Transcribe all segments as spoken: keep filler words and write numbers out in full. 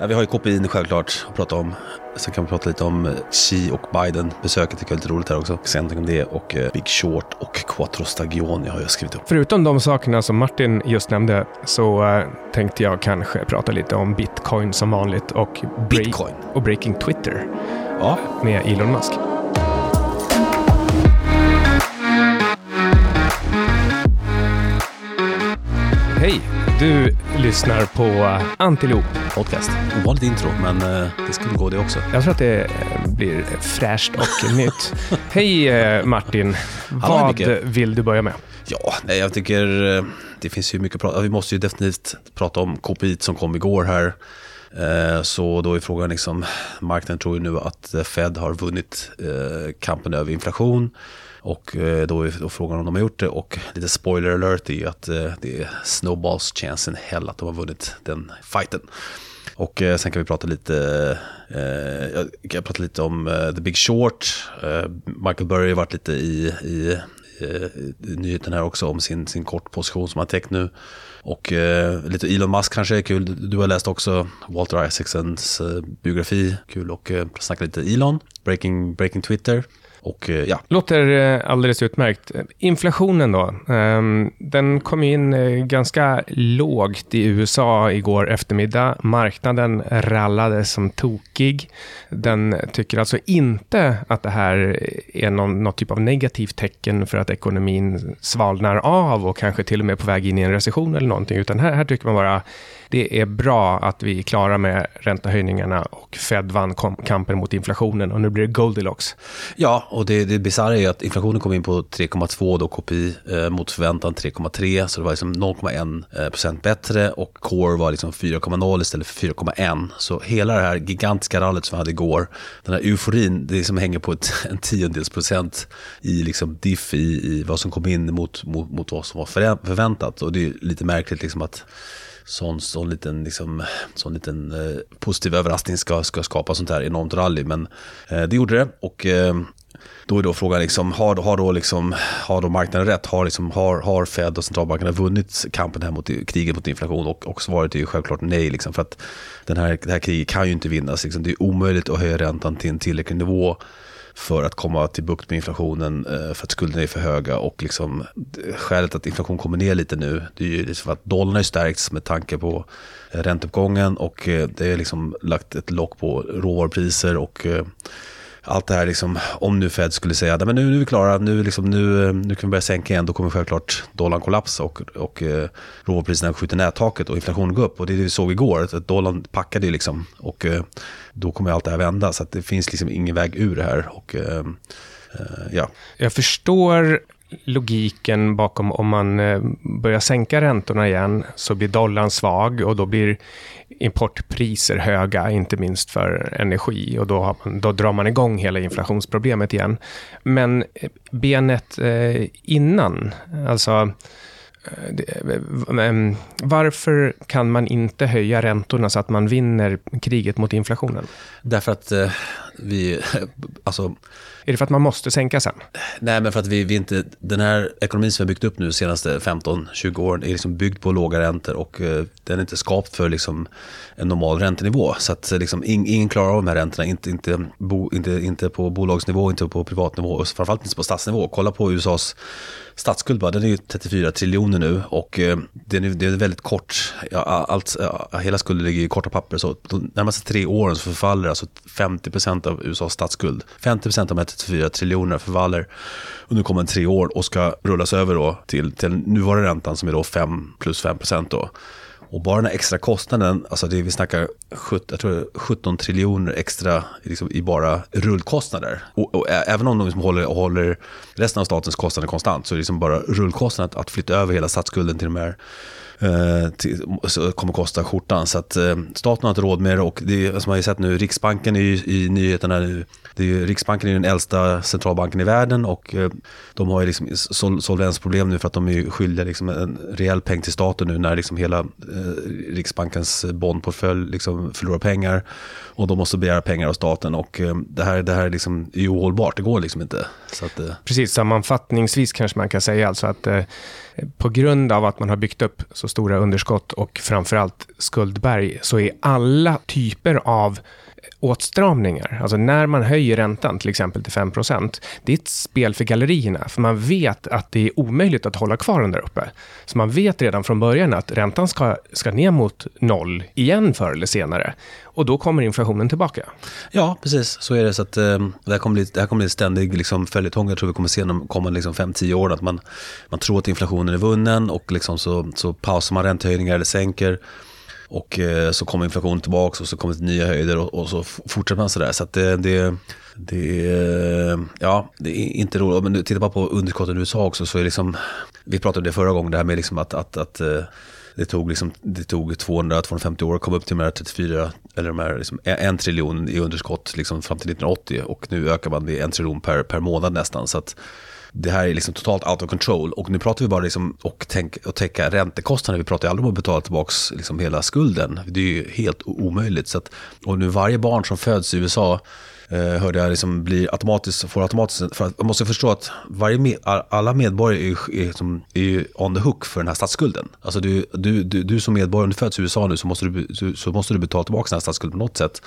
Vi har ju K P I självklart att prata om. Sen kan vi prata lite om Xi och Biden. Besöket är lite roligt här också. Sen om det och Big Short och Quattro Stagioni har jag skrivit upp. Förutom de sakerna som Martin just nämnde så tänkte jag kanske prata lite om Bitcoin som vanligt och, bre- Bitcoin. och Breaking Twitter ja. med Elon Musk. Hej! Du lyssnar på Antiloop Podcast. Ovanligt intro, men det skulle gå det också. Jag tror att det blir fräscht och nytt. Hej Martin, Hallå, vad Mikael. Vill du börja med? Ja, nej, jag tycker det finns ju mycket att prata. Vi måste ju definitivt prata om K P I som kom igår här. Så då är frågan liksom, marknaden tror ju nu att Fed har vunnit kampen över inflation. Och då är frågan om de har gjort det, och lite spoiler alert är att det är snowballs chansen hell att de har vunnit den fighten. Och sen kan vi prata lite, jag kan prata lite om The Big Short. Michael Burry har varit lite i, i, i, i nyheten här också om sin, sin kort position som han täckt nu. Och lite Elon Musk kanske är kul. Du har läst också Walter Isaacsons biografi, kul, och snacka lite Elon, Breaking, breaking Twitter. Och, ja. Låter alldeles utmärkt. Inflationen då, den kom in ganska lågt i U S A igår eftermiddag. Marknaden rallade som tokig. Den tycker alltså inte att det här är någon, något typ av negativt tecken för att ekonomin svalnar av och kanske till och med på väg in i en recession eller någonting. Utan här, här tycker man bara det är bra att vi är klara med räntehöjningarna och Fed vann kom- kampen mot inflationen och nu blir det Goldilocks. Ja, och det, det bisarra är ju att inflationen kom in på tre komma två då K P I eh, mot förväntan tre komma tre, så det var liksom noll komma en procent bättre, och core var liksom fyra komma noll istället för fyra komma ett. Så hela det här gigantiska rallet som vi hade igår, den här euforin, det liksom hänger på ett, en tiondels procent i liksom diff i, i vad som kom in mot, mot, mot vad som var förä- förväntat. Och det är lite märkligt liksom att sån, sån liten, liksom, sån liten eh, positiv överraskning ska, ska skapa sånt här enormt rally, men eh, det gjorde det, och eh, då är då frågan liksom, har, har, då liksom, har då marknaden rätt? Har, liksom, har, har Fed och centralbankerna vunnit kampen här mot kriget mot inflation? Och, och svaret är ju självklart nej, liksom, för att den här, det här kriget kan ju inte vinnas. Liksom. Det är omöjligt att höja räntan till en tillräcklig nivå för att komma till bukt med inflationen, för att skulderna är för höga, och liksom skälet att inflation kommer ner lite nu, det är ju liksom att dollarn är stärkt med tanke på ränteuppgången, och det är liksom lagt ett lock på råvarupriser och allt det här liksom. Om nu Fed skulle säga att nu, nu är vi klara, nu, liksom, nu, nu kan vi börja sänka igen, då kommer självklart dollarn kollapsa och, och eh, råvarupriserna skjuter ner taket och inflationen går upp. Och det, det vi såg igår, att dollarn packade liksom, och eh, då kommer allt det här vända. Så att det finns liksom ingen väg ur det här. Och, eh, ja. Jag förstår logiken bakom, om man börjar sänka räntorna igen så blir dollarn svag och då blir importpriser höga, inte minst för energi, och då, har man, då drar man igång hela inflationsproblemet igen. Men benet innan, alltså varför kan man inte höja räntorna så att man vinner kriget mot inflationen? Därför att eh, vi alltså, är det för att man måste sänka sen? Nej, men för att vi, vi inte, den här ekonomin som vi har byggt upp nu de senaste femton tjugo åren är liksom byggd på låga räntor, och eh, den är inte skapad för liksom en normal räntenivå, så att liksom ing, ingen klarar av de här räntorna, inte, inte, bo, inte, inte på bolagsnivå, inte på privatnivå, och framförallt inte på statsnivå. Kolla på U S A's statsskuld, den är ju trettiofyra triljoner nu, och det är väldigt kort. Allt, hela skulden ligger i korta papper, så de närmaste tre åren så förfaller alltså femtio procent av U S A's statsskuld. femtio procent av de här trettiofyra triljoner förfaller under kommande tre år och ska rullas över då till, till nuvarande räntan som är då fem plus fem procent då. Och bara den här extra kostnaden, alltså det vi snackar sjutton triljoner extra liksom i bara rullkostnader. Och, och även om de liksom håller, håller resten av statens kostnader konstant, så är det liksom bara rullkostnaden att flytta över hela statsskulden till de här eh, till, så kommer kosta skjortan. Så att eh, staten har inte råd med det, och det är, som man har sett nu, Riksbanken är ju i nyheterna nu. Det är, Riksbanken är den äldsta centralbanken i världen, och eh, de har ju liksom sol- solvensproblem nu för att de är skyldiga liksom en rejäl peng till staten nu när liksom hela Riksbankens bondportfölj liksom förlorar pengar, och de måste begära pengar av staten, och det här, det här liksom är ohållbart, det går liksom inte. Så att, precis, sammanfattningsvis kanske man kan säga alltså att eh, på grund av att man har byggt upp så stora underskott och framförallt skuldberg, så är alla typer av åtstramningar, alltså när man höjer räntan till exempel till fem procent, det är ett spel för gallerierna, för man vet att det är omöjligt att hålla kvar den där uppe. Så man vet redan från början att räntan ska, ska ner mot noll igen förr eller senare, och då kommer inflationen tillbaka. Ja, precis. Så är det, så att eh, det här kommer bli, det här kommer bli ständig liksom följetong. Jag tror vi kommer se de kommande liksom fem till tio år att man, man tror att inflationen är vunnen, och liksom så, så pausar man räntehöjningar eller sänker. Och så kommer inflationen tillbaka och så kommer det nya höjder och, och så fortsätter man sådär. Så att det, det, det, ja, det är inte roligt. Men nu, tittar man på underskotten i U S A också, så är liksom, vi pratade om det förra gången, det här med liksom att, att, att det tog, liksom, det tog tvåhundra till tvåhundrafemtio år att komma upp till de här trettiofyra, eller de här liksom en triljon i underskott liksom fram till nittonhundraåttio, och nu ökar man med en triljon per, per månad nästan. Så att det här är liksom totalt out of control, och nu pratar vi bara liksom och, tänk, och täcka räntekostnader. Vi pratar ju aldrig om att betala tillbaka liksom hela skulden. Det är ju helt omöjligt. Så att, och nu varje barn som föds i U S A eh, hörde jag liksom blir automatiskt, får automatiskt, för att man måste förstå att varje med, alla medborgare är, är, som, är ju on the hook för den här statsskulden. Alltså du, du, du, du som medborgare, om du föds i U S A nu, så måste du, så måste du betala tillbaka den här statsskulden på något sätt.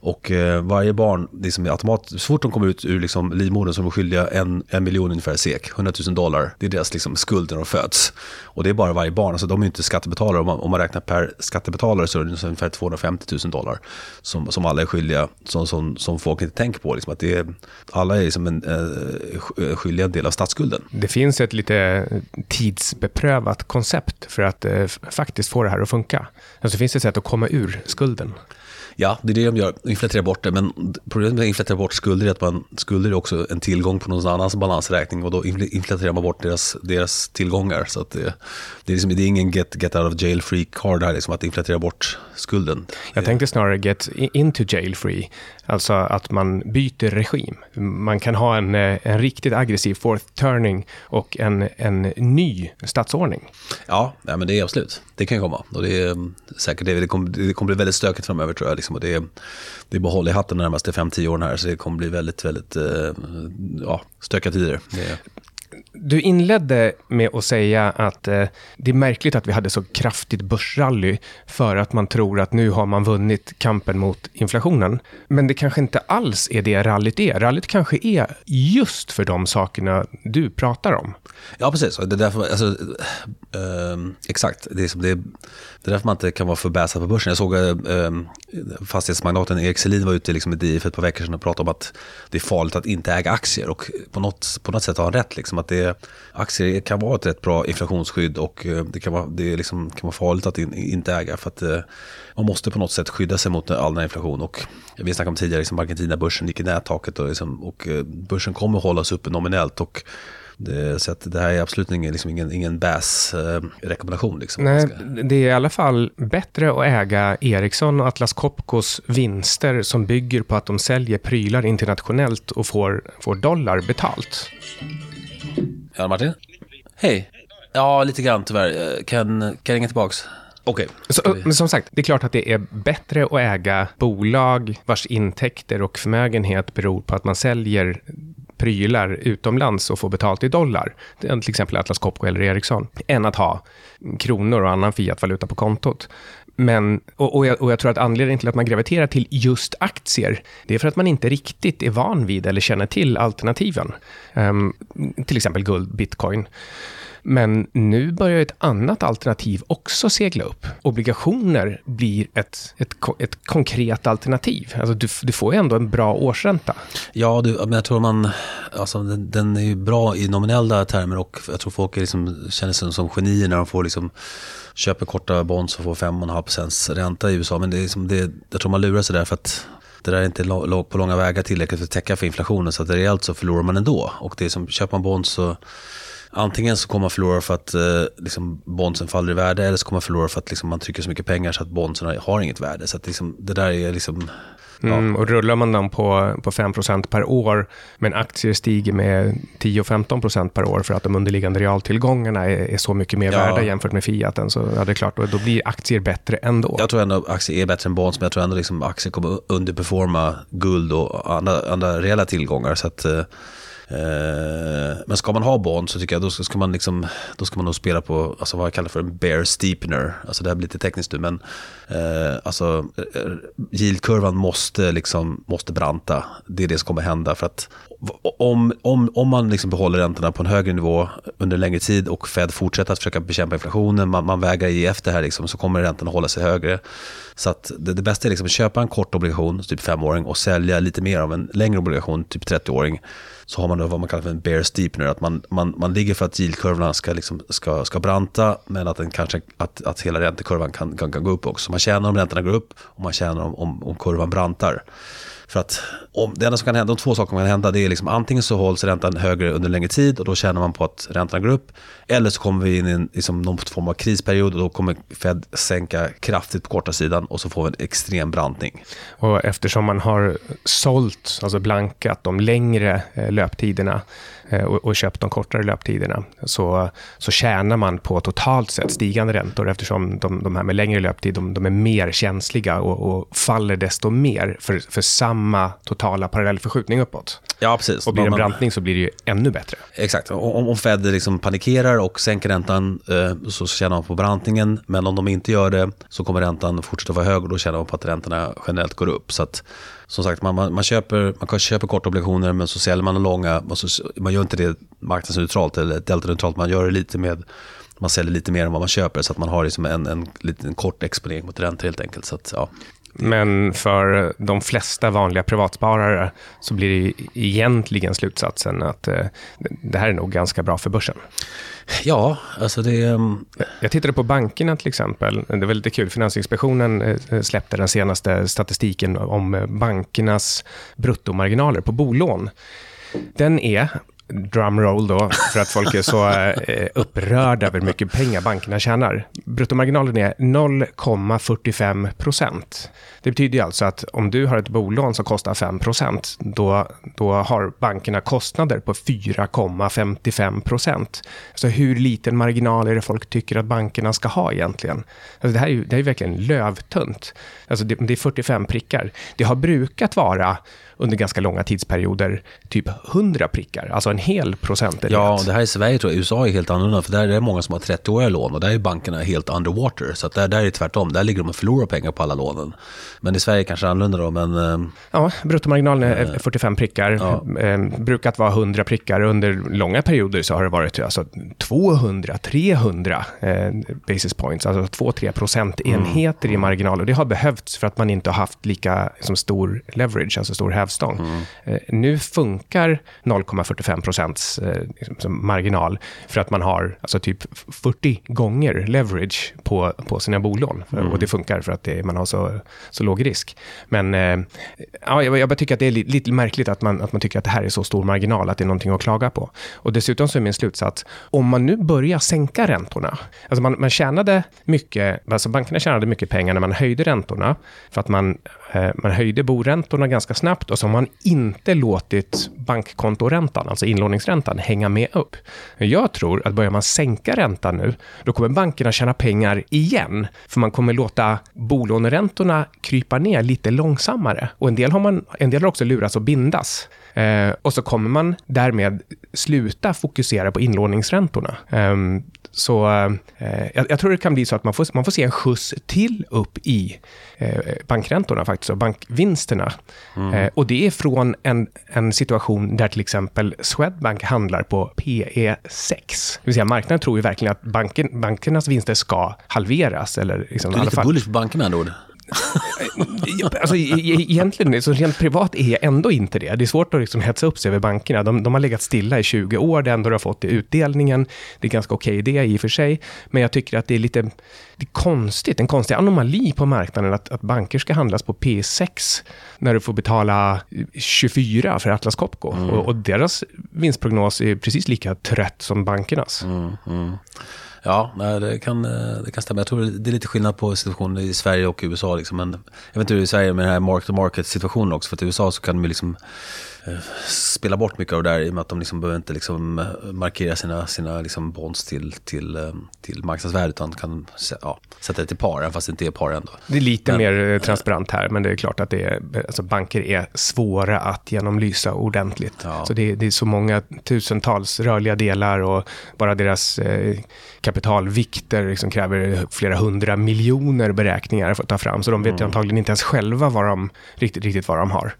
Och eh, varje barn liksom är automatiskt, så fort de kommer ut ur liksom livmodern, så är de skyldiga en, en miljon ungefär sek, hundratusen dollar. Det är deras liksom skuld när de föds. Och det är bara varje barn, alltså de är inte skattebetalare. Om man, om man räknar per skattebetalare, så är det ungefär tvåhundrafemtiotusen dollar som, som alla är skyldiga, som, som, som folk inte tänker på. Liksom, att det är, alla är liksom en eh, skyldiga del av statsskulden. Det finns ett lite tidsbeprövat koncept för att eh, faktiskt få det här att funka. Alltså finns det ett sätt att komma ur skulden. Ja, det är det de gör, inflatera bort det. Men problemet med att inflatera bort skulder är att man, skulder är också en tillgång på någon annans balansräkning, och då inflaterar man bort deras, deras tillgångar. Så att det, det, är liksom, det är ingen get, get out of jail free card här, liksom, att inflatera bort skulden. Jag tänkte snarare get into jail free, alltså att man byter regim. Man kan ha en, en riktigt aggressiv fourth turning och en, en ny statsordning. Ja, nej, men det är absolut. Det kan komma. Och det är säkert, det kommer, det kommer bli väldigt stökigt framöver, tror jag. Liksom. Och det är, det är bara håll i hatten de närmaste fem till tio åren här, så det kommer bli väldigt, väldigt ja, stökiga tider. Det. Du inledde med att säga att eh, det är märkligt att vi hade så kraftigt börsrally, för att man tror att nu har man vunnit kampen mot inflationen. Men det kanske inte alls är det rallyt är. Rallyt kanske är just för de sakerna du pratar om. Ja, precis. Det är därför, alltså, eh, exakt. Det är, som det, det är därför man inte kan vara förbäsad på börsen. Jag såg eh, fastighetsmagnaten Ericsson var ute liksom, i för ett par veckor sedan och pratade om att det är farligt att inte äga aktier, och på något, på något sätt har han rätt. Liksom, att det, aktier kan vara ett rätt bra inflationsskydd, och det kan vara, det liksom, kan vara farligt att in, inte äga, för att eh, man måste på något sätt skydda sig mot all den här inflation. Och vi snackade om tidigare, liksom, Argentina-börsen gick i nättaket, och, liksom, och börsen kommer hållas uppe nominellt, och det, så att det här är absolut ingen, liksom, ingen, ingen B A S-rekommendation. Eh, liksom. Nej, det är i alla fall bättre att äga Ericsson och Atlas Copcos vinster, som bygger på att de säljer prylar internationellt och får, får dollar betalt. Ja, Martin? Hej. Ja, lite grann tyvärr. Kan, kan jag ringa tillbaka? Okej. Okay. Men som sagt, det är klart att det är bättre att äga bolag vars intäkter och förmögenhet beror på att man säljer prylar utomlands och får betalt i dollar, till exempel Atlas Copco eller Ericsson, än att ha kronor och annan fiatvaluta på kontot. Men, och, och, jag, och jag tror att anledningen till att man graviterar till just aktier, det är för att man inte riktigt är van vid eller känner till alternativen. Um, till exempel guld, bitcoin. Men nu börjar ett annat alternativ också segla upp. Obligationer blir ett, ett, ett konkret alternativ. Alltså du, du får ju ändå en bra årsränta. Ja, du, men jag tror man, alltså den, den är ju bra i nominella termer, och jag tror folk är liksom, känner sig som genier när de får liksom, köper korta bonds och får fem komma fem procent ränta i U S A. Men det är liksom, det, jag tror man lurar sig där, för att det där är inte på långa vägar tillräckligt för att täcka för inflationen, så att det är alltså förlorar man ändå. Och det är som, köper man bonds så antingen så kommer man förlora för att eh, liksom bondsen faller i värde, eller så kommer man förlora för att liksom, man trycker så mycket pengar så att bondsen har inget värde. Så att, liksom, det där är liksom... Ja. Mm, och rullar man dem på, på fem procent per år, men aktier stiger med tio till femton procent per år för att de underliggande realtillgångarna är, är så mycket mer ja. värda jämfört med fiaten, så ja, det är klart, då, då blir aktier bättre ändå. Jag tror ändå aktier är bättre än bonds, men jag tror ändå liksom aktier kommer underperforma guld och andra, andra reella tillgångar, så att eh, Eh, men ska man ha bond så tycker jag då ska, ska man liksom, då ska man nog spela på alltså vad jag kallar för en bear steepener. Alltså det här blir lite tekniskt nu, men eh, alltså yieldkurvan måste liksom måste branta. Det är det som kommer hända, för att om om om man liksom behåller räntorna på en högre nivå under en längre tid och Fed fortsätter att försöka bekämpa inflationen, man, man vägrar ge efter här liksom, så kommer räntan hålla sig högre. Så att det, det bästa är liksom att köpa en kort obligation, typ femåring, och sälja lite mer av en längre obligation, typ trettioåring. Så har man då vad man kallar för en bear steepener, att man man man ligger för att yieldkurvan ska liksom ska ska branta, men att den kanske att att hela räntekurvan kan kan, kan gå upp också. Man tjänar om räntorna går upp och man tjänar om om, om kurvan brantar. För att om det enda som kan hända, de två saker som kan hända, det är liksom antingen så hålls räntan högre under längre tid och då tjänar man på att räntan går upp, eller så kommer vi in i en, liksom någon form av krisperiod och då kommer Fed sänka kraftigt på korta sidan och så får vi en extrem brantning. Och eftersom man har sålt, alltså blankat de längre löptiderna och, och köpt de kortare löptiderna, så, så tjänar man på totalt sett stigande räntor, eftersom de, de här med längre löptid de, de är mer känsliga och, och faller desto mer för, för samma totala parallellförskjutning uppåt. Ja, precis. Och blir det en brantning så blir det ju ännu bättre. Exakt. Om, om Fed liksom panikerar och sänker räntan eh, så tjänar man på brantningen, men om de inte gör det så kommer räntan fortsätta vara hög och då tjänar man på att räntorna generellt går upp. Så att som sagt, man, man, man, köper, man kan köpa korta obligationer, men så säljer man långa. Man, så, man gör inte det marknadsneutralt eller deltaneutralt. Man gör det lite med, man säljer lite mer än vad man köper, så att man har liksom en, en, en kort exponering mot räntor helt enkelt. Så att, ja. Men för de flesta vanliga privatsparare så blir det egentligen slutsatsen att eh, det här är nog ganska bra för börsen. Ja, alltså det... Um... Jag tittade på bankerna till exempel. Det var lite kul. Finansinspektionen släppte den senaste statistiken om bankernas bruttomarginaler på bolån. Den är... drumroll då, för att folk är så eh, upprörda över hur mycket pengar bankerna tjänar. Bruttomarginalen är noll komma fyrtiofem procent. Det betyder alltså att om du har ett bolån som kostar fem procent, då, då har bankerna kostnader på fyra komma femtiofem procent. Så hur liten marginal är det folk tycker att bankerna ska ha egentligen? Alltså det här är ju, det här är verkligen lövtunt. Alltså det, det är fyrtiofem prickar. Det har brukat vara under ganska långa tidsperioder typ hundra prickar, alltså en hel procent. Ja, det här i Sverige tror jag, U S A är helt annorlunda, för där är det många som har trettioåriga lån och där är bankerna helt underwater, så att där, där är det tvärtom, där ligger de och förlorar pengar på alla lånen. Men i Sverige kanske annorlunda då, men... Ja, bruttomarginalen är äh, fyrtiofem prickar, ja. eh, brukat vara hundra prickar, under långa perioder så har det varit alltså tvåhundra till trehundra eh, basis points, alltså två till tre procentenheter mm. i marginal, och det har behövts för att man inte har haft lika som stor leverage, alltså stor hävstång. Mm. Nu funkar noll komma fyrtiofem procents marginal för att man har alltså typ fyrtio gånger leverage på, på sina bolån. Mm. Och det funkar för att det, man har så, så låg risk. Men ja, jag, jag tycker att det är lite, lite märkligt att man, att man tycker att det här är så stor marginal att det är någonting att klaga på. Och dessutom så är min slutsats, om man nu börjar sänka räntorna. Alltså man, man tjänade mycket, alltså bankerna tjänade mycket pengar när man höjde räntorna, för att man, man höjde boräntorna ganska snabbt, och så har man inte låtit bankkontoräntan, alltså inlåningsräntan, hänga med upp. Jag tror att börjar man sänka räntan nu, då kommer bankerna tjäna pengar igen, för man kommer låta bolåneräntorna krypa ner lite långsammare, och en del har, man, en del har också lurats och bindas. Eh, och så kommer man därmed sluta fokusera på inlåningsräntorna. Eh, så eh, jag, jag tror det kan bli så att man får, man får se en skjuts till upp i eh, bankräntorna faktiskt, och bankvinsterna. Mm. Eh, och det är från en, en situation där till exempel Swedbank handlar på P E sex. Det vill säga, marknaden tror ju verkligen att banken, bankernas vinster ska halveras. Eller liksom, det är lite bullish på banken med andra ord. Alltså, egentligen så rent privat är jag ändå inte det. Det är svårt att liksom hetsa upp sig över bankerna. De, de har legat stilla i tjugo år, det ändå har fått i utdelningen. Det är ganska okej okay det i och för sig. Men jag tycker att det är lite det är konstigt, en konstig anomali på marknaden att, att banker ska handlas på P sex när du får betala tjugofyra för Atlas Copco. Mm. Och, och deras vinstprognos är precis lika trött som bankernas. Mm, mm. Ja, det kan, det kan stämma. Jag tror det är lite skillnad på situationen i Sverige och U S A. Liksom. Men jag vet inte hur det är i Sverige med den här market-to-market-situationen också. För att i U S A så kan man liksom spelar bort mycket av det där, i och med att de liksom behöver inte liksom markera sina, sina liksom bonds till, till, till marknadsvärde, utan kan ja, sätta det till par, fast det inte är par ändå. Det är lite men, mer transparent här, men det är klart att det är, alltså banker är svåra att genomlysa ordentligt. Ja. Så det, det är så många tusentals rörliga delar, och bara deras eh, kapitalvikter liksom kräver flera hundra miljoner beräkningar för att ta fram, så de vet mm. ju antagligen inte ens själva vad de, riktigt, riktigt vad de har.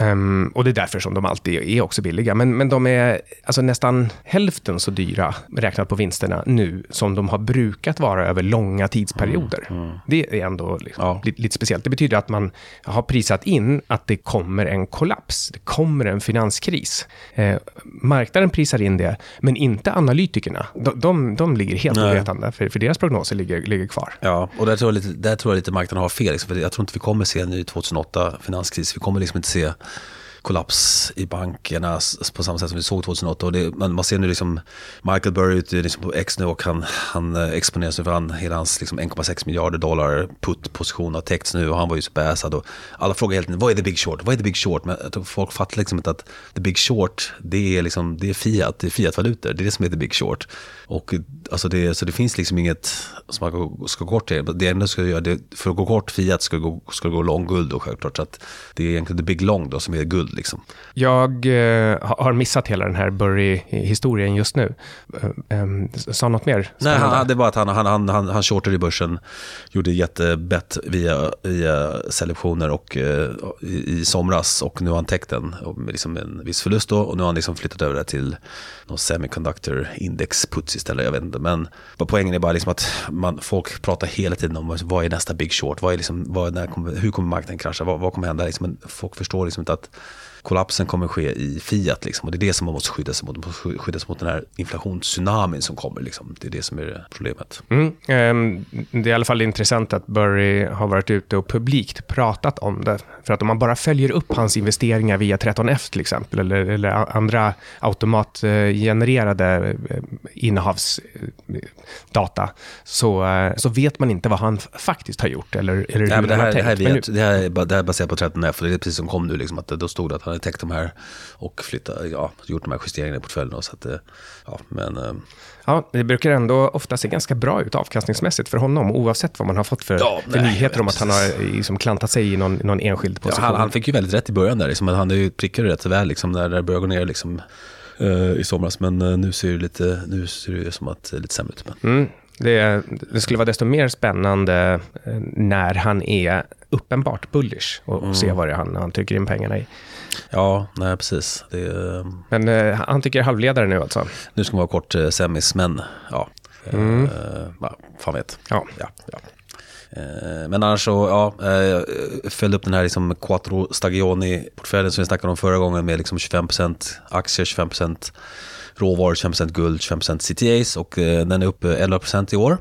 Um, och det är därför som de alltid är också billiga. Men, men de är alltså nästan hälften så dyra räknat på vinsterna nu som de har brukat vara över långa tidsperioder. Mm, mm. Det är ändå liksom ja. lite, lite speciellt. Det betyder att man har prisat in att det kommer en kollaps. Det kommer en finanskris. Eh, marknaden prisar in det, men inte analytikerna. De, de, de ligger helt ovetande, för, för deras prognoser ligger, ligger kvar. Ja, och där tror jag lite, där tror jag lite marknaden har fel. Liksom, för jag tror inte vi kommer se en ny tjugohundraåtta-finanskris. Vi kommer liksom inte se kollaps i bankerna på samma sätt som vi såg tjugohundraåtta. Och det, man ser nu liksom Michael Burry ute liksom på X nu, och han, han exponeras nu för han, hela hans liksom en komma sex miljarder dollar put-position har täckts nu, och han var ju så bäsad, och alla frågar helt enkelt, vad är the big short? Vad är the big short? Men jag tror folk fattar liksom inte att the big short, det är liksom, det är fiat, det är fiatvalutor, det är det som är the big short. Och alltså det, så det finns liksom inget som man ska gå kort till. Det enda ska göra det, för att gå kort fiat ska gå, ska gå lång guld, och självklart så att det är egentligen the big long då som är guld. Liksom. Jag eh, har missat hela den här Burry-historien just nu. Eh, eh, sa något mer? Nej, han, det var att han, han, han, han, han shortade i börsen, gjorde jättebett via, via selektioner och, eh, i, i somras, och nu har han täckt den med liksom en viss förlust då, och nu har han liksom flyttat över det till någon semiconductor index puts istället, jag vet inte. Men poängen är bara liksom att man, folk pratar hela tiden om vad är nästa big short, vad är liksom, vad, när kommer, hur kommer marknaden krascha, vad, vad kommer hända? Liksom, men folk förstår liksom inte att kollapsen kommer ske i fiat liksom, och det är det som man måste skydda sig mot, man måste skydda sig mot den här inflationstsunamin som kommer liksom. Det är det som är problemet. Mm. Um, det är i alla fall intressant att Burry har varit ute och publikt pratat om det, för att om man bara följer upp hans investeringar via tretton F till exempel, eller, eller andra automatgenererade innehavsdata, så, så vet man inte vad han faktiskt har gjort, eller, eller hur. Nej, men det här, det här, vet, men nu... det här det här baserat på tretton F, och det är precis som kom nu liksom, att då stod det att han hade täckt de här och flyttat, ja, gjort de här justeringarna i portföljen. Och så att, ja, men... Ja, det brukar ändå ofta se ganska bra ut avkastningsmässigt för honom, oavsett vad man har fått för, ja, för nej, nyheter om att han har liksom klantat sig i någon, någon enskild position. Ja, han, han fick ju väldigt rätt i början där, liksom, men han är ju prickade rätt så väl liksom, när det börjar gå ner liksom, uh, i somras, men uh, nu ser det lite, nu ser det som att det är lite sämre ut. Men. Mm. Det, det skulle vara desto mer spännande när han är uppenbart bullish och mm. se vad det är han, han tycker in pengarna i. Ja, nej precis. Det är... Men eh, han tycker halvledare nu alltså? Nu ska man vara kort eh, semis, men ja. Mm. Eh, ja, fan vet. Ja, ja, ja. Men annars så, ja, jag följde upp den här liksom Quattro Stagioni-portföljen som vi snackade om förra gången, med liksom tjugofem procent aktier, tjugofem procent råvaror, tjugofem procent guld, tjugofem procent C T As, och den är upp elva procent i år.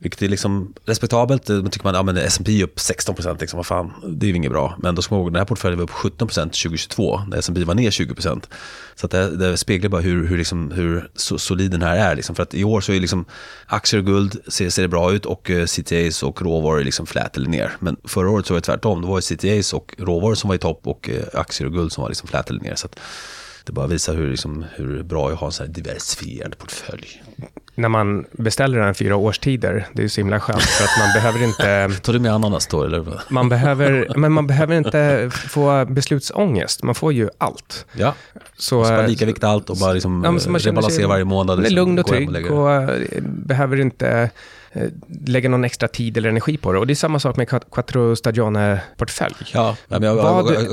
Vilket är liksom respektabelt. Man tycker man, ja men S and P är upp sexton procent liksom, vad fan, det är ju inget bra. Men då ska man ihåg, den här portföljen var upp sjutton procent tjugohundratjugotvå, när S and P var ner tjugo procent. Så att det, det speglar bara hur, hur, liksom, hur solid den här är liksom. För att i år så är liksom aktier och guld ser, ser det bra ut, och C T As och råvaror är liksom flät eller ner. Men förra året så var det tvärtom. Det var C T As och råvaror som var i topp, och aktier och guld som var liksom flät eller ner. Så att det bara visar hur, liksom, hur bra jag har en sån här diversifierad portfölj. När man beställer den fyra årstider, det är ju så himla skönt, för att man behöver inte... Tar du med ananas då? Eller? Man behöver, men man behöver inte få beslutsångest. Man får ju allt. Ja, så, så man lika viktigt allt och bara liksom ja, man rebalansera varje månad. Liksom, lugn och trygg, och, och behöver inte lägga någon extra tid eller energi på det. Och det är samma sak med Quattro Stagioni-portfölj. Ja, men jag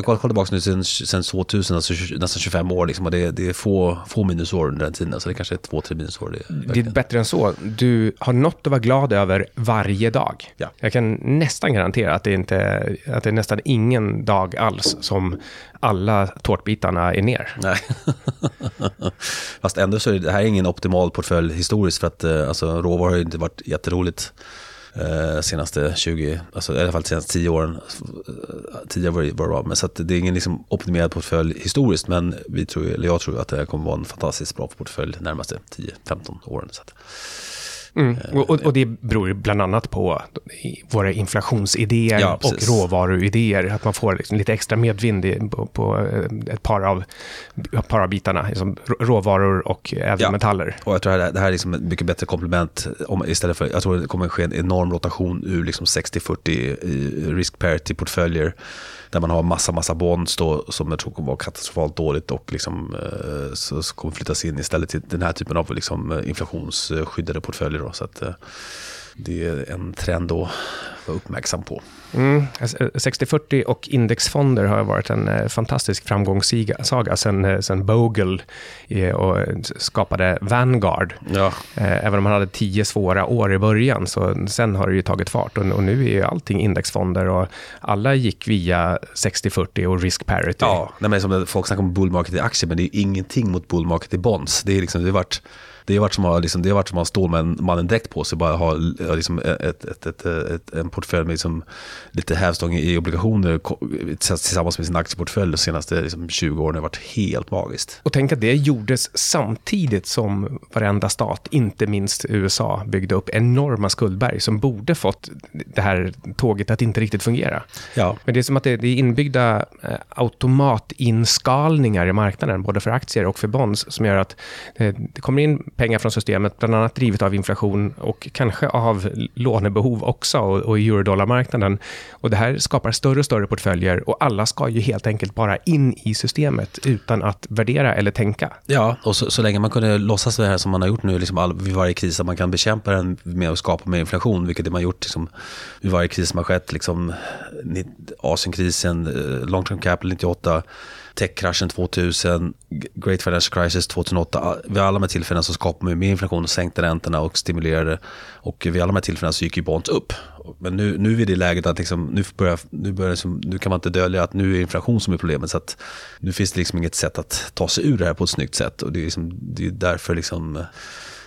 kollar tillbaka nu sen, sen tvåtusen, alltså nästan tjugofem år. Liksom, och det, det är få, få minusår under den tiden. Så det kanske är två, tre minusår. Det, det är bättre än så. Du har något att vara glad över varje dag. Ja. Jag kan nästan garantera att det, inte, att det är nästan ingen dag alls som alla tårtbitarna är ner. Nej. Fast ändå så är det, det här är ingen optimal portfölj historiskt, för att alltså, råvaror har ju inte varit jätteroligt roligt eh, senaste tjugo, alltså i alla fall senaste tio åren, tio var det bra, men så att det är ingen liksom optimerad portfölj historiskt, men vi tror, eller jag tror att det kommer vara en fantastiskt bra portfölj närmaste tio femton åren, så att Mm. Och, och, och det beror ju bland annat på våra inflationsidéer ja, och råvaruidéer. Att man får liksom lite extra medvind på, på ett par av, par av bitarna. Liksom råvaror och ädelmetaller. Ja. Och jag tror att det här är liksom ett mycket bättre komplement. Om, istället för, jag tror att det kommer ske en enorm rotation ur liksom sextio fyrtio risk parity-portföljer. Där man har massa, massa bonds då, som jag tror kommer vara katastrofalt dåligt och liksom, så, så kommer flyttas in istället till den här typen av liksom, inflationsskyddade portföljer. Då, så att, det är en trend att vara uppmärksam på. Mm. sextio fyrtio och indexfonder har varit en fantastisk framgångssaga sen, sen Bogle och skapade Vanguard. Ja. Även om han hade tio svåra år i början så sen har det ju tagit fart och, och nu är ju allting indexfonder och alla gick via sextio fyrtio och risk parity. Ja, nej, men som folk snackar om bull market i aktier, men det är ju ingenting mot bull market i bonds. Det är liksom, det har varit Det har varit som att liksom, det har varit som att stå med en mannen direkt på sig, bara ha liksom, ett, ett, ett, ett, en portfölj med liksom, lite hävstång i obligationer tillsammans med sin aktieportfölj de senaste liksom, tjugo åren har varit helt magiskt. Och tänk att det gjordes samtidigt som varenda stat, inte minst U S A, byggde upp enorma skuldberg som borde fått det här tåget att inte riktigt fungera. Ja. Men det är som att det är inbyggda automatinskalningar i marknaden, både för aktier och för bonds, som gör att det kommer in pengar från systemet, bland annat drivet av inflation och kanske av lånebehov också och, och eurodollarmarknaden. Och det här skapar större och större portföljer och alla ska ju helt enkelt bara in i systemet utan att värdera eller tänka. Ja, och så, så länge man kunde låtsas det här som man har gjort nu liksom all, vid varje kris att man kan bekämpa den med att skapa med inflation, vilket det man gjort liksom, vid varje kris som har skett liksom, Asienkrisen, long term capital nittioåtta, techkraschen två tusen, Great Financial Crisis två tusen åtta. Vid alla de här tillfällena så skapade man med inflation och sänkte räntorna och stimulerade. Och vid alla de här tillfällena så gick ju bonds upp. Men nu, nu är det läget att liksom, nu, börjar, nu, börjar, nu kan man inte dölja att nu är inflation som är problemet. Så att nu finns det liksom inget sätt att ta sig ur det här på ett snyggt sätt. Och det är, liksom, det är därför liksom,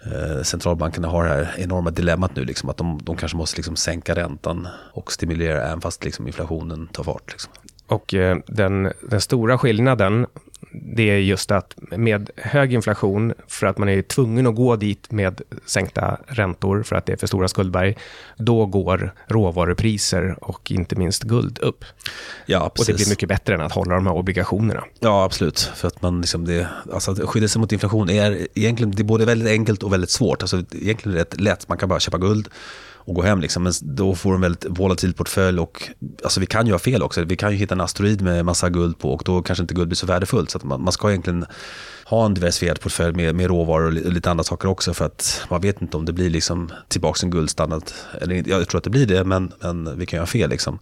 eh, centralbankerna har det här enorma dilemmat nu. Liksom, att de, de kanske måste liksom sänka räntan och stimulera även fast liksom inflationen tar fart. Liksom. Och den, den stora skillnaden, det är just att med hög inflation, för att man är tvungen att gå dit med sänkta räntor för att det är för stora skuldberg, då går råvarupriser och inte minst guld upp. Ja, precis. Och det blir mycket bättre än att hålla de här obligationerna. Ja, absolut. För att man liksom det, alltså att skydda sig mot inflation är egentligen det är både väldigt enkelt och väldigt svårt. Alltså egentligen är det rätt lätt. Man kan bara köpa guld och gå hem liksom, men då får en väldigt volatil portfölj och alltså vi kan ju ha fel också. Vi kan ju hitta en asteroid med massa guld på och då kanske inte guld blir så värdefullt, så att man, man ska egentligen ha en diversifierad portfölj med, med råvaror och lite andra saker också, för att man vet inte om det blir liksom tillbaka en guldstandard eller inte. Jag tror att det blir det, men, men vi kan ju ha fel liksom.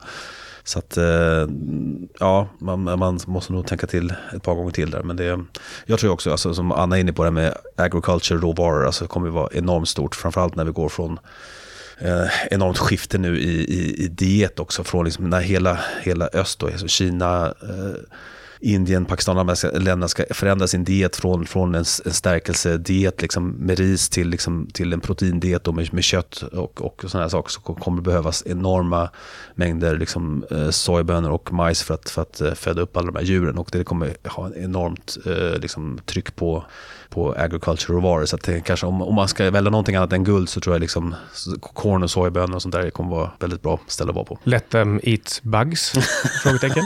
Så att ja, man, man måste nog tänka till ett par gånger till där. Men det, jag tror också, alltså, som Anna är inne på det här med agriculture, råvaror, alltså kommer det vara enormt stort, framförallt när vi går från Eh, enormt skifte nu i, i, i diet också från liksom när hela, hela öst då, alltså Kina, eh, Indien, Pakistan, alla de här länderna ska förändra sin diet från, från en, en stärkelsediet liksom, med ris till, liksom, till en proteindiet då, med, med kött och, och sådana här saker, så kommer det behövas enorma mängder liksom, eh, sojbönor och majs för att, för att eh, föda upp alla de här djuren, och det kommer ha en enormt eh, liksom, tryck på på agriculture och varor. Så att kanske om, om man ska välja någonting annat än guld, så tror jag liksom korn och sojabönor och sånt där kommer vara väldigt bra ställe att vara på. Let them eat bugs? Frågetecken.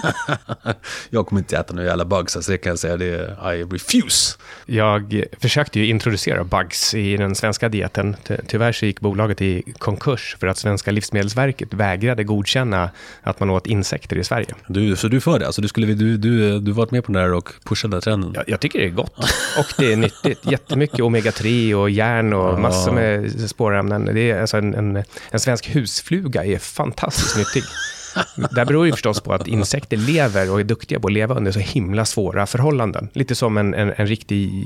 Jag kommer inte äta några jävla bugs, så det kan jag säga, det är, I refuse. Jag försökte ju introducera bugs i den svenska dieten. Tyvärr så gick bolaget i konkurs för att svenska livsmedelsverket vägrade godkänna att man åt insekter i Sverige. Du, så du för det? Alltså du skulle du, du, du varit med på den där och pushade den trenden? Jag, jag tycker det är gott. Och det är nytt. Jättemycket omega tre och järn och massor med spårämnen. Det är alltså en, en, en svensk husfluga är fantastiskt nyttig. Det beror ju förstås på att insekter lever och är duktiga på att leva under så himla svåra förhållanden. Lite som en, en, en riktig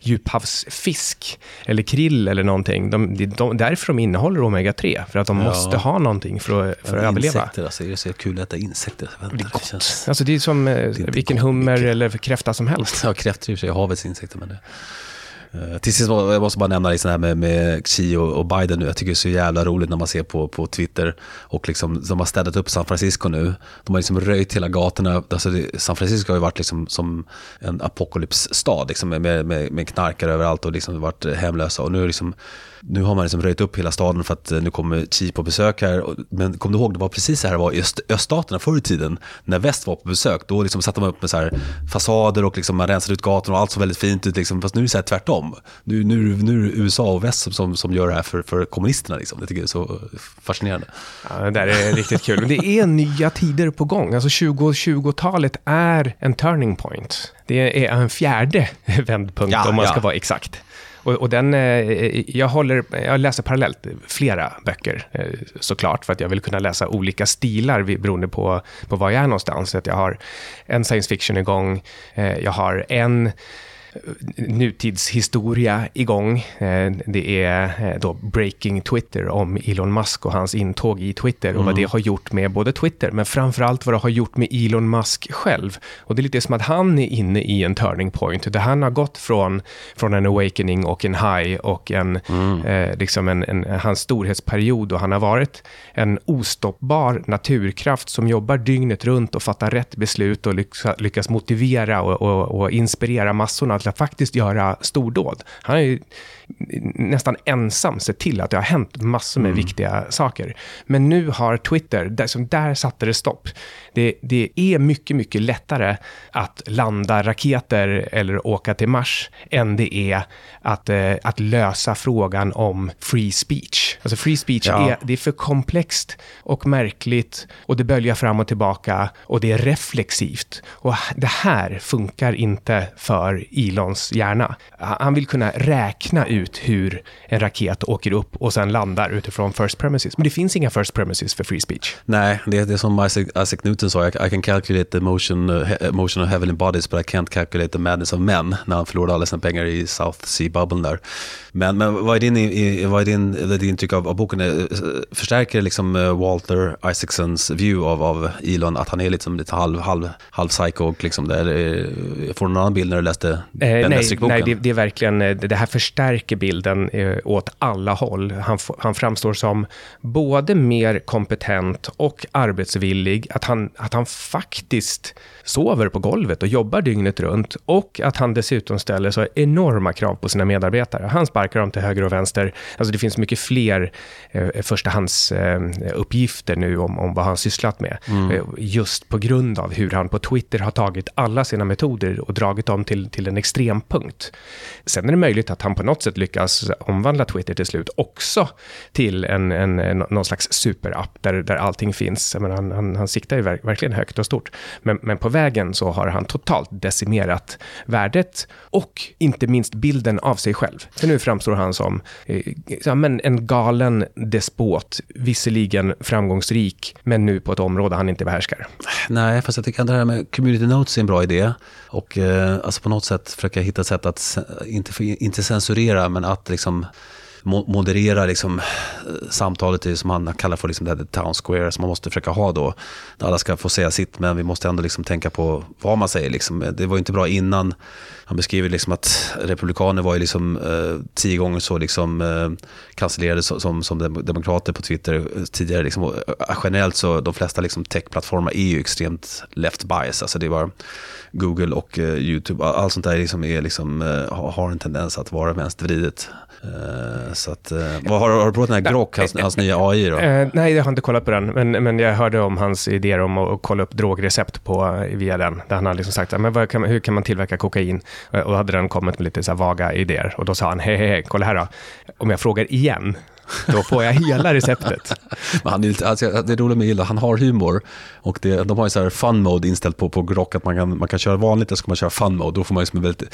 djuphavsfisk eller krill eller någonting. De, de, de, därför de innehåller omega tre, för att de ja. måste ha någonting för att, för att överleva. Insekter, alltså, är det så kul att äta insekter? Vänta, det är gott. Det känns... alltså, det är som det är vilken hummer mycket. Eller kräfta som helst. Ja, kräftor är ju havet insekter, men det... Till sist måste jag bara nämna liksom här med, med Xi och Biden nu. Jag tycker det är så jävla roligt när man ser på, på Twitter och liksom, de har städat upp San Francisco nu. De har liksom röjt hela gatorna. Alltså det, San Francisco har ju varit liksom som en apokalypsstad liksom, med, med, med knarkare överallt och liksom varit hemlösa. Och nu, liksom, nu har man liksom röjt upp hela staden för att nu kommer Xi på besök här. Men kom du ihåg, det var precis så här det var i öst, öststaterna förr i tiden när väst var på besök. Då liksom satte man upp med så här fasader och liksom man rensade ut gatorna och allt så väldigt fint ut. Liksom. Fast nu är det så här tvärtom. Nu, nu, nu är det U S A och väst som, som, som gör det här för, för kommunisterna. Liksom. Det tycker jag är så fascinerande. Ja, det där är riktigt kul. Men det är nya tider på gång. Alltså tjugo tjugotalet är en turning point. Det är en fjärde vändpunkt ja, om man ja. ska vara exakt. Och, och den, jag, håller, jag läser parallellt flera böcker såklart för att jag vill kunna läsa olika stilar beroende på, på var jag är någonstans. Så att jag har en science fiction igång, jag har en nutidshistoria igång. Det är då Breaking Twitter om Elon Musk och hans intåg i Twitter och mm. vad det har gjort med både Twitter men framförallt vad det har gjort med Elon Musk själv. Och det är lite som att han är inne i en turning point där han har gått från, från en awakening och en high och en, mm. eh, liksom en, en, hans storhetsperiod och han har varit en ostoppbar naturkraft som jobbar dygnet runt och fattar rätt beslut och lyckas, lyckas motivera och, och, och inspirera massorna att faktiskt göra stordåd. Han är ju nästan ensam sett till att det har hänt massor med mm. viktiga saker. Men nu har Twitter, där, som där satte det stopp. Det, det är mycket, mycket lättare att landa raketer eller åka till Mars än det är att, eh, att lösa frågan om free speech. Alltså free speech ja. är, det är för komplext och märkligt och det böljar fram och tillbaka och det är reflexivt. Och det här funkar inte för Elons hjärna. Han vill kunna räkna ut hur en raket åker upp och sen landar utifrån first premises. Men det finns inga first premises för free speech. Nej, det är det som Isaac, Isaac Newton sa. I, I can calculate the motion, uh, motion of heavenly bodies but I can't calculate the madness of men, när han förlorade alla sina pengar i South Sea bubble där. Men, men vad är din, i, vad är din, din tyck av, av boken? Förstärker liksom Walter Isaacsons view av, av Elon att han är liksom lite halv, halv, halv psycho och liksom där? Får du någon annan bild när du läste Eh, nej, nej det, det är verkligen det här förstärker bilden eh, åt alla håll. Han, han framstår som både mer kompetent och arbetsvillig, att han, att han faktiskt sover på golvet och jobbar dygnet runt och att han dessutom ställer så enorma krav på sina medarbetare. Han sparkar dem till höger och vänster. Alltså det finns mycket fler eh, förstahandsuppgifter eh, nu om, om vad han sysslat med. Mm. Eh, just på grund av hur han på Twitter har tagit alla sina metoder och dragit dem till, till en extrempunkt. Sen är det möjligt att han på något sätt lyckas omvandla Twitter till slut också till en, en, en, någon slags superapp där, där allting finns. Jag menar, han, han, han siktar ju verk, verkligen högt och stort. Men, men på vägen så har han totalt decimerat värdet och inte minst bilden av sig själv. För nu framstår han som eh, ja, men en galen despot, visserligen framgångsrik, men nu på ett område han inte behärskar. Nej, fast jag tycker att det här med Community Notes är en bra idé och eh, alltså på något sätt försöka hitta sätt att inte, inte censurera men att liksom moderera liksom samtalet som han kallar för liksom det här town square som man måste försöka ha då. Alla ska få säga sitt men vi måste ändå liksom tänka på vad man säger. Liksom. Det var ju inte bra innan. Han beskriver liksom att republikaner var ju liksom, eh, tio gånger så liksom, eh, cancellerade som, som demokrater på Twitter tidigare. Liksom. Och generellt så de flesta liksom, tech-plattformar är ju extremt left bias. Alltså det var Google och eh, YouTube. Allt sånt där liksom är, liksom, eh, har en tendens att vara vänstervridet. Eh, så att, eh, vad har, har du pratat den här Grok, hans, hans nya A I då? Eh, nej, jag har inte kollat på den. Men, men jag hörde om hans idéer om att kolla upp drogrecept på, via den. Där han har liksom sagt, men vad kan, hur kan man tillverka kokain? Och hade den kommit med lite så här vaga idéer. Och då sa han, hej, hej, hej, kolla här då. Om jag frågar igen, då får jag hela receptet. Men han är lite, alltså, det är roligt med Gilla, han har humor. Och det, de har ju så här fun mode inställt på, på Grok. Att man kan, man kan köra vanligt, så ska man köra fun mode. Då får man ju liksom lite,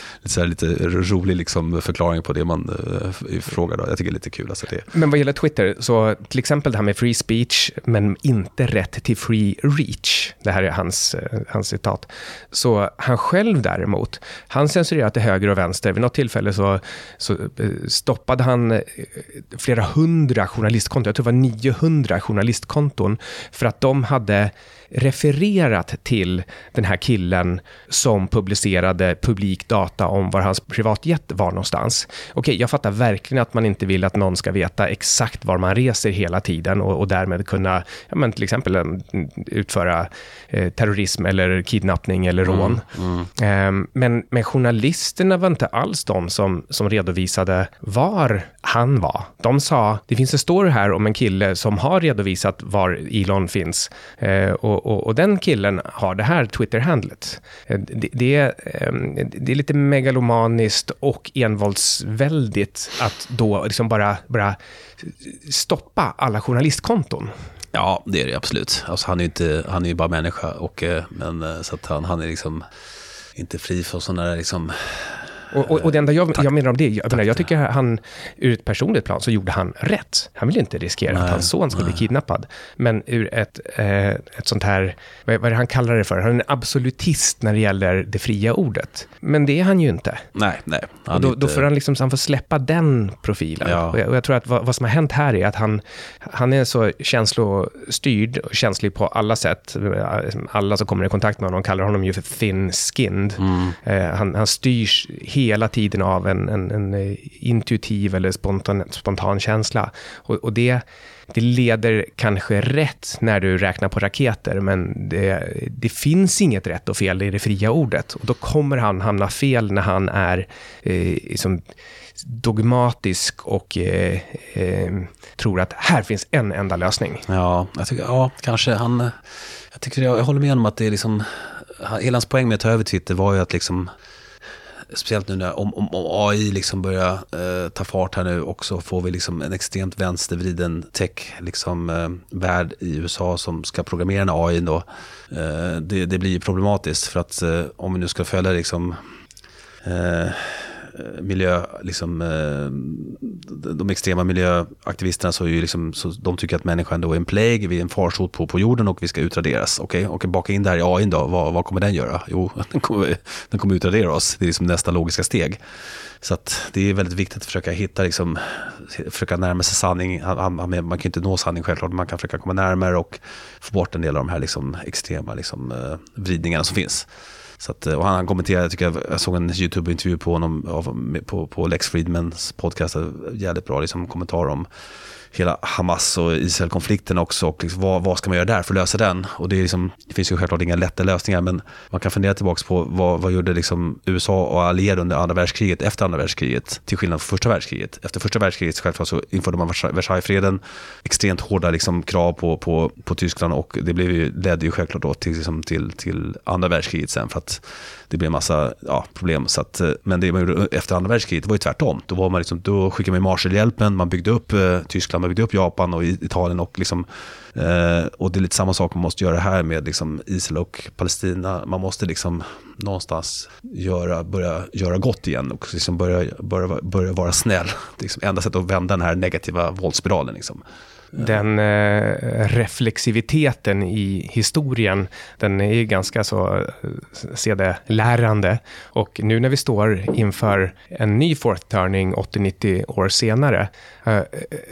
lite, lite rolig liksom, förklaring på det man uh, frågar. Då. Jag tycker det är lite kul. Alltså, det. Men vad gäller Twitter, så till exempel det här med free speech, men inte rätt till free reach. Det här är hans, hans citat. Så han själv däremot, han censurerar till höger och vänster. Vid något tillfälle så, så stoppade han flera niohundra journalistkonton, jag tror det var niohundra journalistkonton, för att de hade refererat till den här killen som publicerade publik data om var hans privatjet var någonstans. Okej, jag fattar verkligen att man inte vill att någon ska veta exakt var man reser hela tiden och, och därmed kunna, ja, men till exempel utföra eh, terrorism eller kidnappning eller rån. Mm, mm. Eh, men, men journalisterna var inte alls de som, som redovisade var han var. De sa, det finns en story här om en kille som har redovisat var Elon finns eh, och Och, och den killen har det här Twitter-handlet. Det, det, är, det är lite megalomaniskt och envåldsväldigt att då liksom bara, bara stoppa alla journalistkonton. Ja, det är det absolut. Alltså, han är ju inte, han är ju bara människa, och, men, så att han, han är liksom inte fri från sådana där... Liksom Och, och, och det enda jag, jag menar om det, jag, menar, jag tycker han ur ett personligt plan så gjorde han rätt. Han ville inte riskera nej, att hans son skulle nej. bli kidnappad. Men ur ett, eh, ett sånt här, vad är det han kallar det för? Han är en absolutist när det gäller det fria ordet. Men det är han ju inte. Nej, nej. Och då, inte... då får han liksom, han får släppa den profilen. Ja. Och, jag, och jag tror att vad, vad som har hänt här är att han, han är så känslostyrd och känslig på alla sätt. Alla som kommer i kontakt med honom kallar honom ju för thin-skinned. Mm. Eh, han, han styrs hela tiden av en, en, en intuitiv eller spontan, spontan känsla. Och, och det, det leder kanske rätt när du räknar på raketer, men det, det finns inget rätt och fel i det fria ordet. Och då kommer han hamna fel när han är eh, liksom dogmatisk och eh, eh, tror att här finns en enda lösning. Ja, jag tycker, ja kanske han... Jag, tycker, jag, jag håller med om att det är liksom... Hela hans poäng med att ta över Twitter var ju att liksom... Speciellt nu när om, om, om A I liksom börjar eh, ta fart här nu, och så får vi liksom en extremt vänstervriden tech liksom, eh, värld i U S A som ska programmera den A I då. Eh, det, det blir problematiskt för att eh, om vi nu ska följa liksom, eh, miljö, liksom, eh, de extrema miljöaktivisterna så, är ju liksom, så de tycker att människan då är en plague, vi är en farsot på, på jorden och vi ska utraderas. Okej, okay? Och baka in det här i A I då, vad, vad kommer den göra? Jo, den kommer, den kommer utradera oss. Det är liksom nästa logiska steg. Så att det är väldigt viktigt att försöka hitta liksom, försöka närma sig sanning. Man kan ju inte nå sanning självklart, men man kan försöka komma närmare och få bort en del av de här liksom, extrema liksom, vridningarna som finns. Så att, och han kommenterade, tycker jag, jag såg en YouTube-intervju på honom av, på, på Lex Friedmans podcast, jävligt bra liksom, kommentar om hela Hamas och Israel-konflikten också, och liksom, vad, vad ska man göra där för att lösa den? Och det, är liksom, det finns ju självklart inga lätta lösningar, men man kan fundera tillbaka på vad, vad gjorde liksom U S A och allierade under andra världskriget, efter andra världskriget, till skillnad från första världskriget. Efter första världskriget självklart så införde man Versaillesfreden, extremt hårda liksom, krav på, på, på Tyskland, och det blev ju, ledde ju självklart då till, liksom, till, till andra världskriget sen, för att det blev en massa ja, problem. Så att, men det man gjorde efter andra världskriget var ju tvärtom. Då, var man liksom, då skickade man Marshallhjälpen, man byggde upp eh, Tyskland, man byggde upp Japan och Italien och liksom eh, och det är lite samma sak man måste göra här med liksom Israel och Palestina. Man måste liksom någonstans göra, börja göra gott igen och liksom börja, börja, börja vara snäll. Det är liksom enda sättet att vända den här negativa våldsspiralen liksom. Den eh, reflexiviteten i historien, den är ju ganska så C D-lärande, och nu när vi står inför en ny fourth-turning åttio nittio år senare, eh,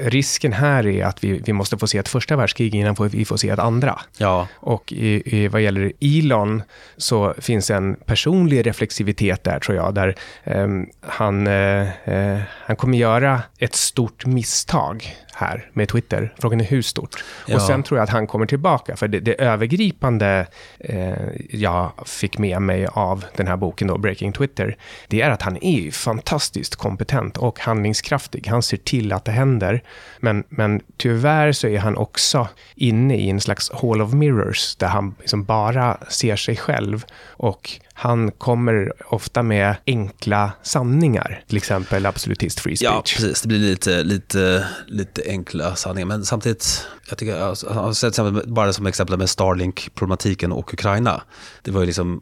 risken här är att vi, vi måste få se ett första världskrig innan vi får se ett andra. Ja. Och i, i, vad gäller Elon så finns en personlig reflexivitet där, tror jag, där eh, han, eh, eh, han kommer göra ett stort misstag här med Twitter. Frågan är hur stort. Ja. Och sen tror jag att han kommer tillbaka. För det, det övergripande eh, jag fick med mig av den här boken då, Breaking Twitter, det är att han är fantastiskt kompetent och handlingskraftig. Han ser till att det händer. Men, men tyvärr så är han också inne i en slags hall of mirrors där han liksom bara ser sig själv, och han kommer ofta med enkla sanningar, till exempel absolutist free speech. Ja, precis. Det blir lite, lite, lite enkla sanningar. Men samtidigt, jag tycker, alltså, bara som exempel med Starlink-problematiken och Ukraina. Det var ju liksom...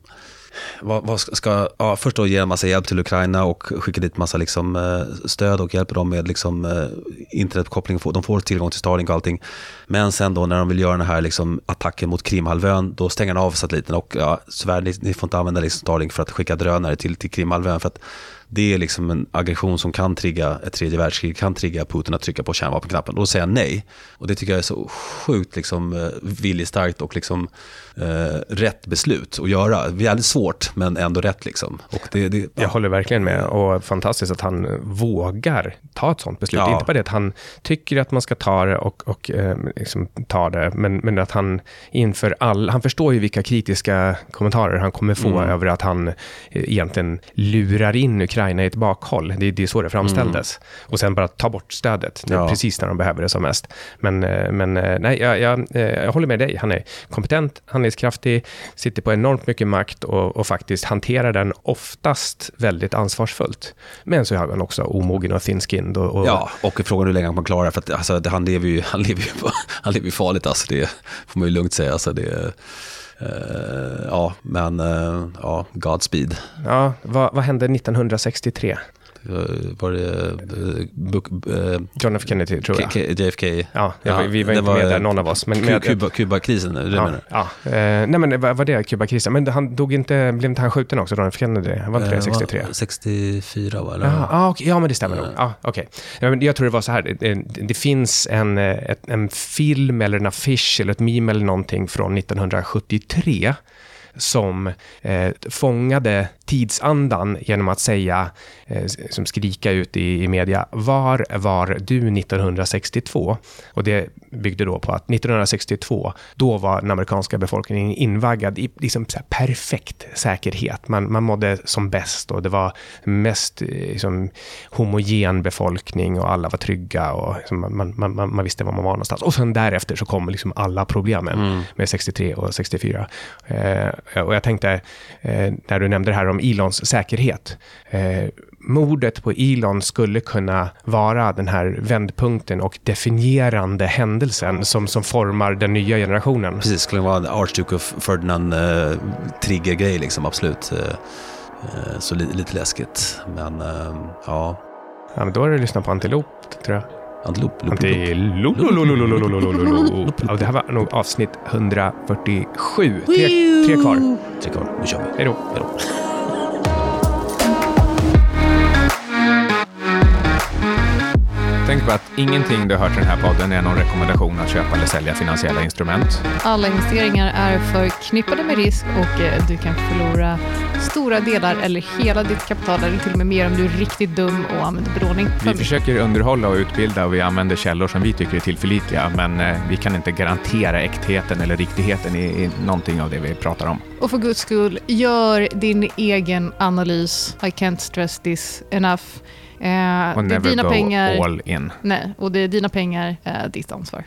Vad, vad ska, ja, först då ge en massa hjälp till Ukraina och skicka dit massa liksom, stöd och hjälpa dem med liksom, internetkoppling. De får tillgång till Starlink och allting. Men sen då när de vill göra den här liksom, attacken mot Krimhalvön, då stänger de av satelliten och ja, svär, ni, ni får inte använda liksom, Starlink för att skicka drönare till, till Krimhalvön, för att det är liksom en aggression som kan trigga ett tredje världskrig, kan trigga Putin att trycka på kärnvapenknappen och säga nej. Och det tycker jag är så sjukt liksom viljestarkt och liksom eh, rätt beslut att göra. Det är väldigt svårt men ändå rätt liksom. Och det, det, ja. Jag håller verkligen med, och fantastiskt att han vågar ta ett sånt beslut. Ja. Inte bara det att han tycker att man ska ta det och, och eh, liksom ta det, men, men att han inför all, han förstår ju vilka kritiska kommentarer han kommer få mm. över att han egentligen lurar in Ukraina i ett bakhåll. Det, det är så det framställdes. Mm. Och sen bara ta bort stödet ja. precis när de behöver det som mest. Men, men nej, jag, jag, jag håller med dig. Han är kompetent, handlingskraftig, sitter på enormt mycket makt och, och faktiskt hanterar den oftast väldigt ansvarsfullt. Men så är han också omogen och thinskind. Och, och... Ja, och frågan hur länge man klarar för att alltså, det, han lever ju, han lever ju, han lever ju farligt. Alltså, det får man ju lugnt säga. Alltså, det Uh, ja, men uh, ja, Godspeed. Ja, vad, vad hände nittonhundrasextiotre? Var det uh, John F. Kennedy, tror jag. K- J F K. Ja, ja, vi var inte var med där, någon av oss. Men Kuba, Kuba, Kuba-krisen, det ja, ja. Uh, nej, men vad var det? Kuba-krisen. Men han dog inte, blev inte han skjuten också, John F. Kennedy? Han var inte uh, sextiotre? Var sextiofyra, va? Ah, ah, okay. Ja, men det stämmer uh. nog. Ah, okay. Ja, men jag tror det var så här. Det, det finns en, ett, en film eller en affisch eller ett meme eller någonting från nittonhundrasjuttiotre som eh, fångade tidsandan genom att säga, eh, som skrika ut i, i media, var var du nittonhundrasextiotvå? Och det byggde då på att nittonhundrasextiotvå, då var den amerikanska befolkningen invaggad i liksom, så här, perfekt säkerhet. Man, man mådde som bäst och det var mest liksom, homogen befolkning och alla var trygga och liksom, man, man, man, man visste var man var någonstans. Och sen därefter så kom liksom, alla problemen mm. med sextiotre och sextiofyra. Eh, och jag tänkte, eh, när du nämnde det här om Elons säkerhet. Eh, mordet på Elon skulle kunna vara den här vändpunkten och definierande händelsen som, som formar den nya generationen. Precis, skulle vara en Archduke of Ferdinand eh, triggergrej liksom, absolut. Eh, så li- lite läskigt, men eh, ja. Ja, men då har du lyssnat på Antiloop, tror jag. Antiloop. Antiloop. Ja, det här var nog avsnitt hundrafyrtiosju. Tre, tre kvar. Tre kvar, nu kör vi. Hej då. Hej då. Tänk på att ingenting du hört i den här podden är någon rekommendation att köpa eller sälja finansiella instrument. Alla investeringar är förknippade med risk och du kan förlora stora delar eller hela ditt kapital eller till och med mer om du är riktigt dum och använder belåning. Vi försöker underhålla och utbilda och vi använder källor som vi tycker är tillförlitliga, men vi kan inte garantera äktheten eller riktigheten i, i någonting av det vi pratar om. Och för guds skull, gör din egen analys. I can't stress this enough. Eh, och det är dina pengar, all in. Nej, och det är dina pengar, eh, ditt ansvar.